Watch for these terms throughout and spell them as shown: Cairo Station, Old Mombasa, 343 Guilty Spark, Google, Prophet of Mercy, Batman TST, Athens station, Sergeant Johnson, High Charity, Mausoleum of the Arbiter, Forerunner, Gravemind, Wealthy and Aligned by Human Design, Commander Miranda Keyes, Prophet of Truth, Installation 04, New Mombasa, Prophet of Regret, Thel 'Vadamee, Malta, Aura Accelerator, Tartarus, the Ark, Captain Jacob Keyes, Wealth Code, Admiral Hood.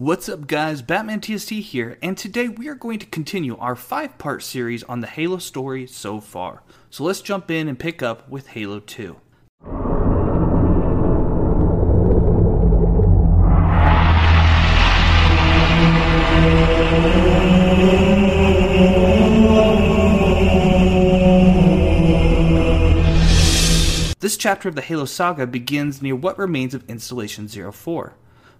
What's up guys, Batman TST here, and today we are going to continue our 5-part series on the Halo story so far. So let's jump in and pick up with Halo 2. This chapter of the Halo saga begins near what remains of Installation 04.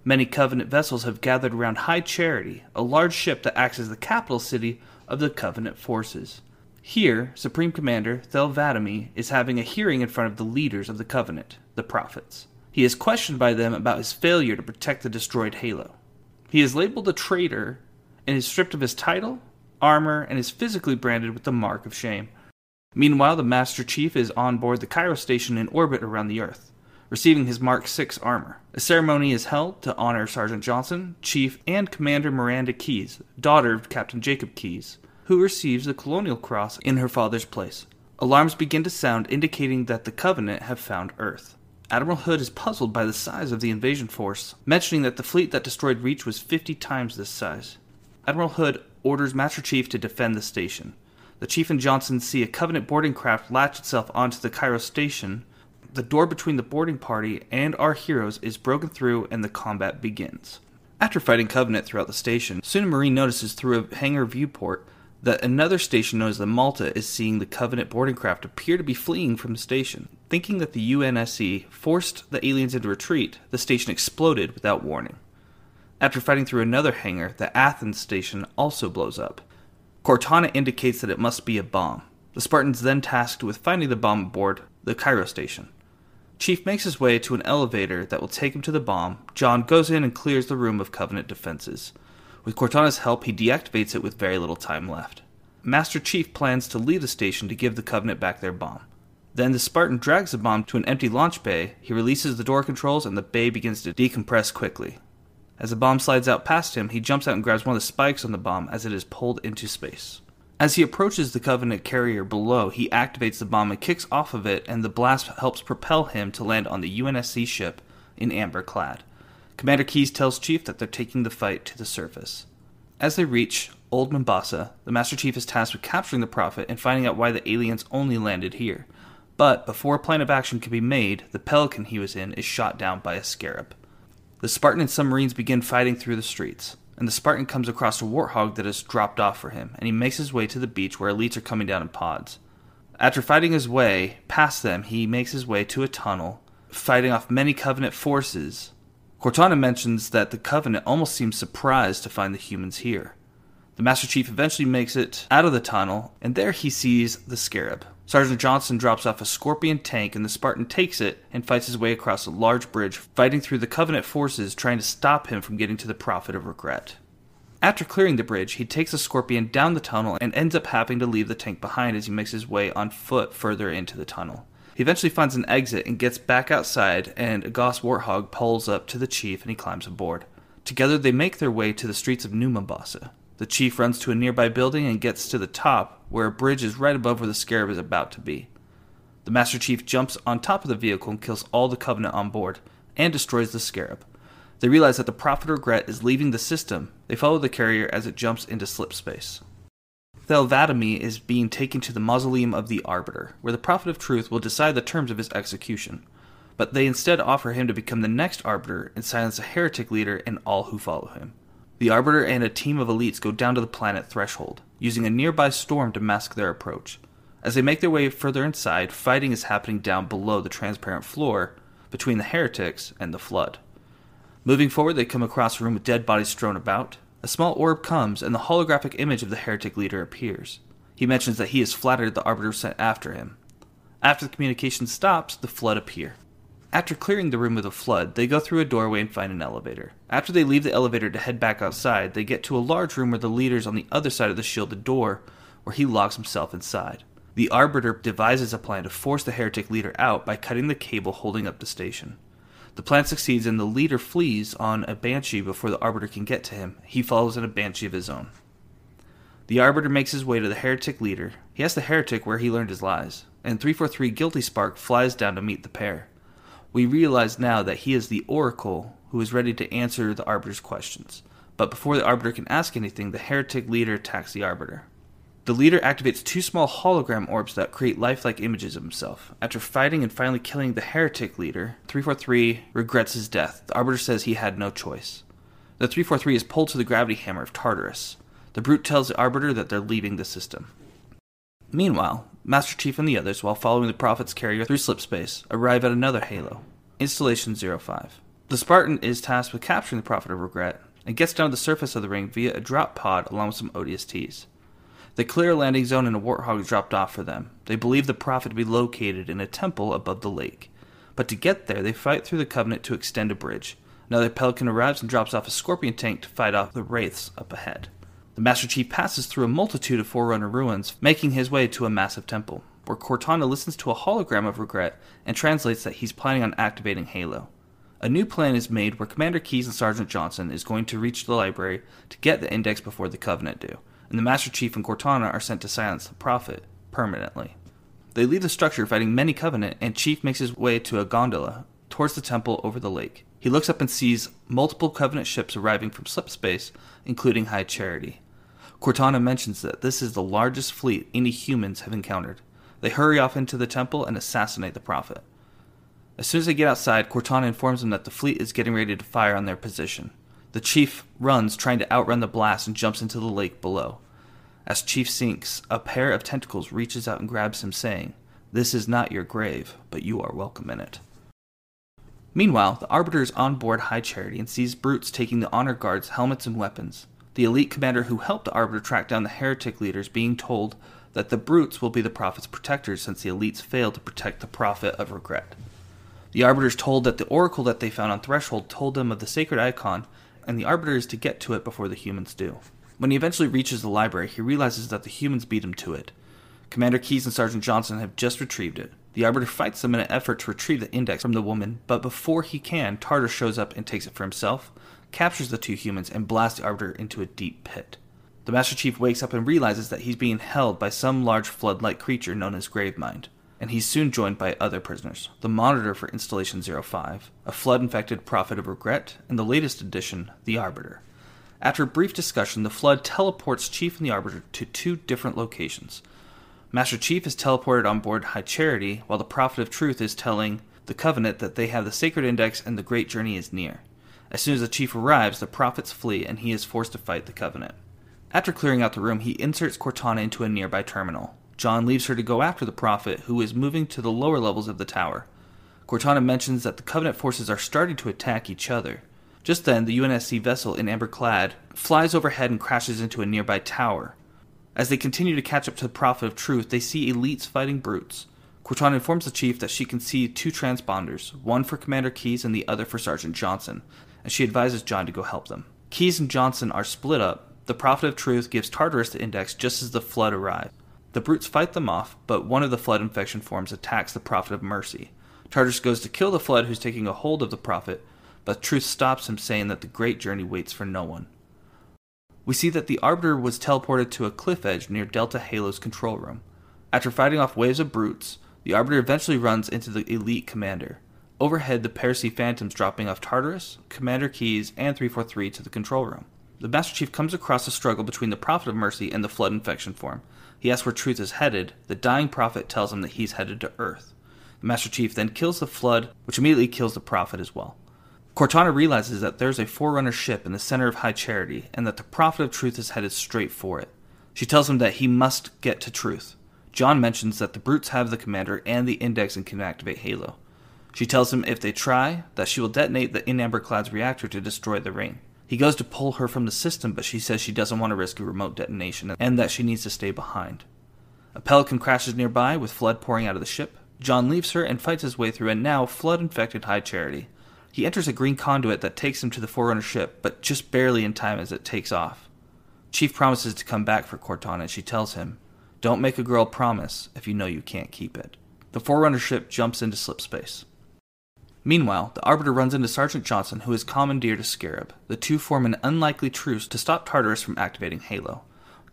Many Covenant vessels have gathered around High Charity, a large ship that acts as the capital city of the Covenant forces. Here, Supreme Commander Thel 'Vadamee is having a hearing in front of the leaders of the Covenant, the Prophets. He is questioned by them about his failure to protect the destroyed Halo. He is labeled a traitor and is stripped of his title, armor, and is physically branded with the Mark of Shame. Meanwhile, the Master Chief is on board the Cairo Station in orbit around the Earth, receiving his Mark 6 armor. A ceremony is held to honor Sergeant Johnson, Chief, and Commander Miranda Keyes, daughter of Captain Jacob Keyes, who receives the Colonial Cross in her father's place. Alarms begin to sound, indicating that the Covenant have found Earth. Admiral Hood is puzzled by the size of the invasion force, mentioning that the fleet that destroyed Reach was 50 times this size. Admiral Hood orders Master Chief to defend the station. The Chief and Johnson see a Covenant boarding craft latch itself onto the Cairo Station. The door between the boarding party and our heroes is broken through and the combat begins. After fighting Covenant throughout the station, Suna-Marie notices through a hangar viewport that another station known as the Malta is seeing the Covenant boarding craft appear to be fleeing from the station. Thinking that the UNSC forced the aliens into retreat, the station exploded without warning. After fighting through another hangar, the Athens station also blows up. Cortana indicates that it must be a bomb. The Spartans then tasked with finding the bomb aboard the Cairo station. Chief makes his way to an elevator that will take him to the bomb. John goes in and clears the room of Covenant defenses. With Cortana's help, he deactivates it with very little time left. Master Chief plans to leave the station to give the Covenant back their bomb. Then the Spartan drags the bomb to an empty launch bay. He releases the door controls and the bay begins to decompress quickly. As the bomb slides out past him, he jumps out and grabs one of the spikes on the bomb as it is pulled into space. As he approaches the Covenant carrier below, he activates the bomb and kicks off of it, and the blast helps propel him to land on the UNSC ship In Amber Clad. Commander Keyes tells Chief that they're taking the fight to the surface. As they reach Old Mombasa, the Master Chief is tasked with capturing the Prophet and finding out why the aliens only landed here. But before a plan of action can be made, the Pelican he was in is shot down by a Scarab. The Spartan and submarines begin fighting through the streets, and the Spartan comes across a warthog that is dropped off for him, and he makes his way to the beach where elites are coming down in pods. After fighting his way past them, he makes his way to a tunnel, fighting off many Covenant forces. Cortana mentions that the Covenant almost seems surprised to find the humans here. The Master Chief eventually makes it out of the tunnel, and there he sees the Scarab. Sergeant Johnson drops off a Scorpion tank, and the Spartan takes it and fights his way across a large bridge, fighting through the Covenant forces trying to stop him from getting to the Prophet of Regret. After clearing the bridge, he takes the Scorpion down the tunnel and ends up having to leave the tank behind as he makes his way on foot further into the tunnel. He eventually finds an exit and gets back outside, and a Goss Warthog pulls up to the Chief and he climbs aboard. Together they make their way to the streets of New Mombasa. The Chief runs to a nearby building and gets to the top, where a bridge is right above where the Scarab is about to be. The Master Chief jumps on top of the vehicle and kills all the Covenant on board, and destroys the Scarab. They realize that the Prophet of Regret is leaving the system. They follow the carrier as it jumps into slip space. Thel 'Vadamee is being taken to the Mausoleum of the Arbiter, where the Prophet of Truth will decide the terms of his execution, but they instead offer him to become the next Arbiter and silence a Heretic Leader and all who follow him. The Arbiter and a team of elites go down to the planet Threshold, using a nearby storm to mask their approach. As they make their way further inside, fighting is happening down below the transparent floor between the Heretics and the Flood. Moving forward, they come across a room with dead bodies strewn about. A small orb comes, and the holographic image of the Heretic Leader appears. He mentions that he is flattered the Arbiter sent after him. After the communication stops, the Flood appear. After clearing the room of the Flood, they go through a doorway and find an elevator. After they leave the elevator to head back outside, they get to a large room where the leader is on the other side of the shielded door, where he locks himself inside. The Arbiter devises a plan to force the Heretic Leader out by cutting the cable holding up the station. The plan succeeds and the leader flees on a Banshee before the Arbiter can get to him. He follows in a Banshee of his own. The Arbiter makes his way to the Heretic Leader. He asks the Heretic where he learned his lies, and 343 Guilty Spark flies down to meet the pair. We realize now that he is the Oracle who is ready to answer the Arbiter's questions. But before the Arbiter can ask anything, the Heretic Leader attacks the Arbiter. The Leader activates two small hologram orbs that create lifelike images of himself. After fighting and finally killing the Heretic Leader, 343 regrets his death. The Arbiter says he had no choice. The 343 is pulled to the gravity hammer of Tartarus. The Brute tells the Arbiter that they're leaving the system. Meanwhile, Master Chief and the others, while following the Prophet's carrier through slipspace, arrive at another halo, Installation 05. The Spartan is tasked with capturing the Prophet of Regret and gets down to the surface of the ring via a drop pod along with some ODSTs. They clear a landing zone and a warthog is dropped off for them. They believe the Prophet to be located in a temple above the lake. But to get there, they fight through the Covenant to extend a bridge. Another Pelican arrives and drops off a Scorpion tank to fight off the Wraiths up ahead. The Master Chief passes through a multitude of Forerunner ruins, making his way to a massive temple, where Cortana listens to a hologram of Regret and translates that he's planning on activating Halo. A new plan is made where Commander Keyes and Sergeant Johnson is going to reach the library to get the index before the Covenant do, and the Master Chief and Cortana are sent to silence the Prophet permanently. They leave the structure fighting many Covenant, and Chief makes his way to a gondola towards the temple over the lake. He looks up and sees multiple Covenant ships arriving from slipspace, including High Charity. Cortana mentions that this is the largest fleet any humans have encountered. They hurry off into the temple and assassinate the Prophet. As soon as they get outside, Cortana informs them that the fleet is getting ready to fire on their position. The Chief runs, trying to outrun the blast, and jumps into the lake below. As Chief sinks, a pair of tentacles reaches out and grabs him, saying, "This is not your grave, but you are welcome in it." Meanwhile, the Arbiter is on board High Charity and sees brutes taking the honor guards' helmets and weapons. The elite commander who helped the Arbiter track down the Heretic leaders being told that the brutes will be the Prophet's protectors since the elites failed to protect the Prophet of Regret. The Arbiter is told that the oracle that they found on Threshold told them of the sacred icon, and the Arbiter is to get to it before the humans do. When he eventually reaches the library, he realizes that the humans beat him to it. Commander Keyes and Sergeant Johnson have just retrieved it. The Arbiter fights them in an effort to retrieve the index from the woman, but before he can, Tartar shows up and takes it for himself, captures the two humans, and blasts the Arbiter into a deep pit. The Master Chief wakes up and realizes that he's being held by some large flood-like creature known as Gravemind, and he's soon joined by other prisoners, the Monitor for Installation 05, a flood-infected Prophet of Regret, and the latest addition, the Arbiter. After a brief discussion, the Flood teleports Chief and the Arbiter to two different locations. Master Chief is teleported on board High Charity, while the Prophet of Truth is telling the Covenant that they have the Sacred Index and the Great Journey is near. As soon as the Chief arrives, the Prophets flee, and he is forced to fight the Covenant. After clearing out the room, he inserts Cortana into a nearby terminal. John leaves her to go after the Prophet, who is moving to the lower levels of the tower. Cortana mentions that the Covenant forces are starting to attack each other. Just then, the UNSC vessel In Amber Clad flies overhead and crashes into a nearby tower. As they continue to catch up to the Prophet of Truth, they see elites fighting brutes. Cortana informs the Chief that she can see two transponders, one for Commander Keyes and the other for Sergeant Johnson, and she advises John to go help them. Keyes and Johnson are split up. The Prophet of Truth gives Tartarus the index just as the Flood arrive. The brutes fight them off, but one of the Flood infection forms attacks the Prophet of Mercy. Tartarus goes to kill the Flood, who's taking a hold of the Prophet, but Truth stops him, saying that the Great Journey waits for no one. We see that the Arbiter was teleported to a cliff edge near Delta Halo's control room. After fighting off waves of brutes, the Arbiter eventually runs into the elite commander. Overhead, the pair see phantoms dropping off Tartarus, Commander Keyes, and 343 to the control room. The Master Chief comes across a struggle between the Prophet of Mercy and the Flood infection form. He asks where Truth is headed. The dying Prophet tells him that he's headed to Earth. The Master Chief then kills the Flood, which immediately kills the Prophet as well. Cortana realizes that there's a Forerunner ship in the center of High Charity, and that the Prophet of Truth is headed straight for it. She tells him that he must get to Truth. John mentions that the brutes have the commander and the index and can activate Halo. She tells him if they try, that she will detonate the In Amber Clad's reactor to destroy the ring. He goes to pull her from the system, but she says she doesn't want to risk a remote detonation and that she needs to stay behind. A Pelican crashes nearby with Flood pouring out of the ship. John leaves her and fights his way through a now Flood-infected High Charity. He enters a green conduit that takes him to the Forerunner ship, but just barely in time as it takes off. Chief promises to come back for Cortana, and she tells him, "Don't make a girl promise if you know you can't keep it." The Forerunner ship jumps into slipspace. Meanwhile, the Arbiter runs into Sergeant Johnson, who is commandeered a Scarab. The two form an unlikely truce to stop Tartarus from activating Halo.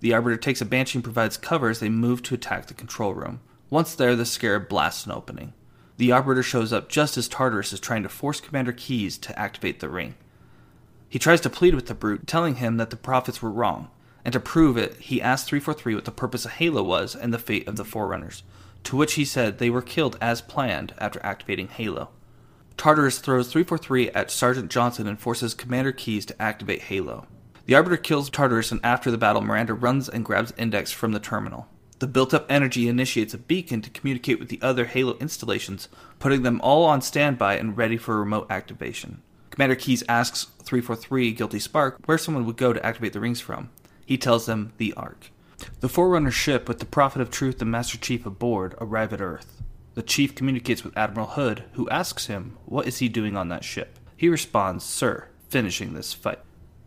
The Arbiter takes a Banshee and provides cover as they move to attack the control room. Once there, the Scarab blasts an opening. The Arbiter shows up just as Tartarus is trying to force Commander Keyes to activate the ring. He tries to plead with the brute, telling him that the prophets were wrong, and to prove it, he asked 343 what the purpose of Halo was and the fate of the Forerunners, to which he said they were killed as planned after activating Halo. Tartarus throws 343 at Sergeant Johnson and forces Commander Keyes to activate Halo. The Arbiter kills Tartarus, and after the battle, Miranda runs and grabs Index from the terminal. The built-up energy initiates a beacon to communicate with the other Halo installations, putting them all on standby and ready for remote activation. Commander Keyes asks 343 Guilty Spark where someone would go to activate the rings from. He tells them the Ark. The Forerunner ship, with the Prophet of Truth and Master Chief aboard, arrive at Earth. The Chief communicates with Admiral Hood, who asks him what is he doing on that ship. He responds, "Sir, finishing this fight."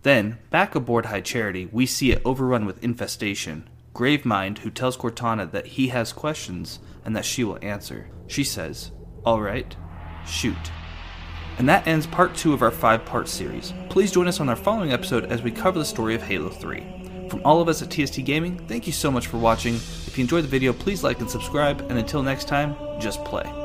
Then, back aboard High Charity, we see it overrun with infestation. Gravemind, who tells Cortana that he has questions and that she will answer. She says, "All right, shoot." And that ends part 2 of our 5-part series. Please join us on our following episode as we cover the story of Halo 3. From all of us at TST Gaming, thank you so much for watching. If you enjoyed the video, please like and subscribe, and until next time, just play.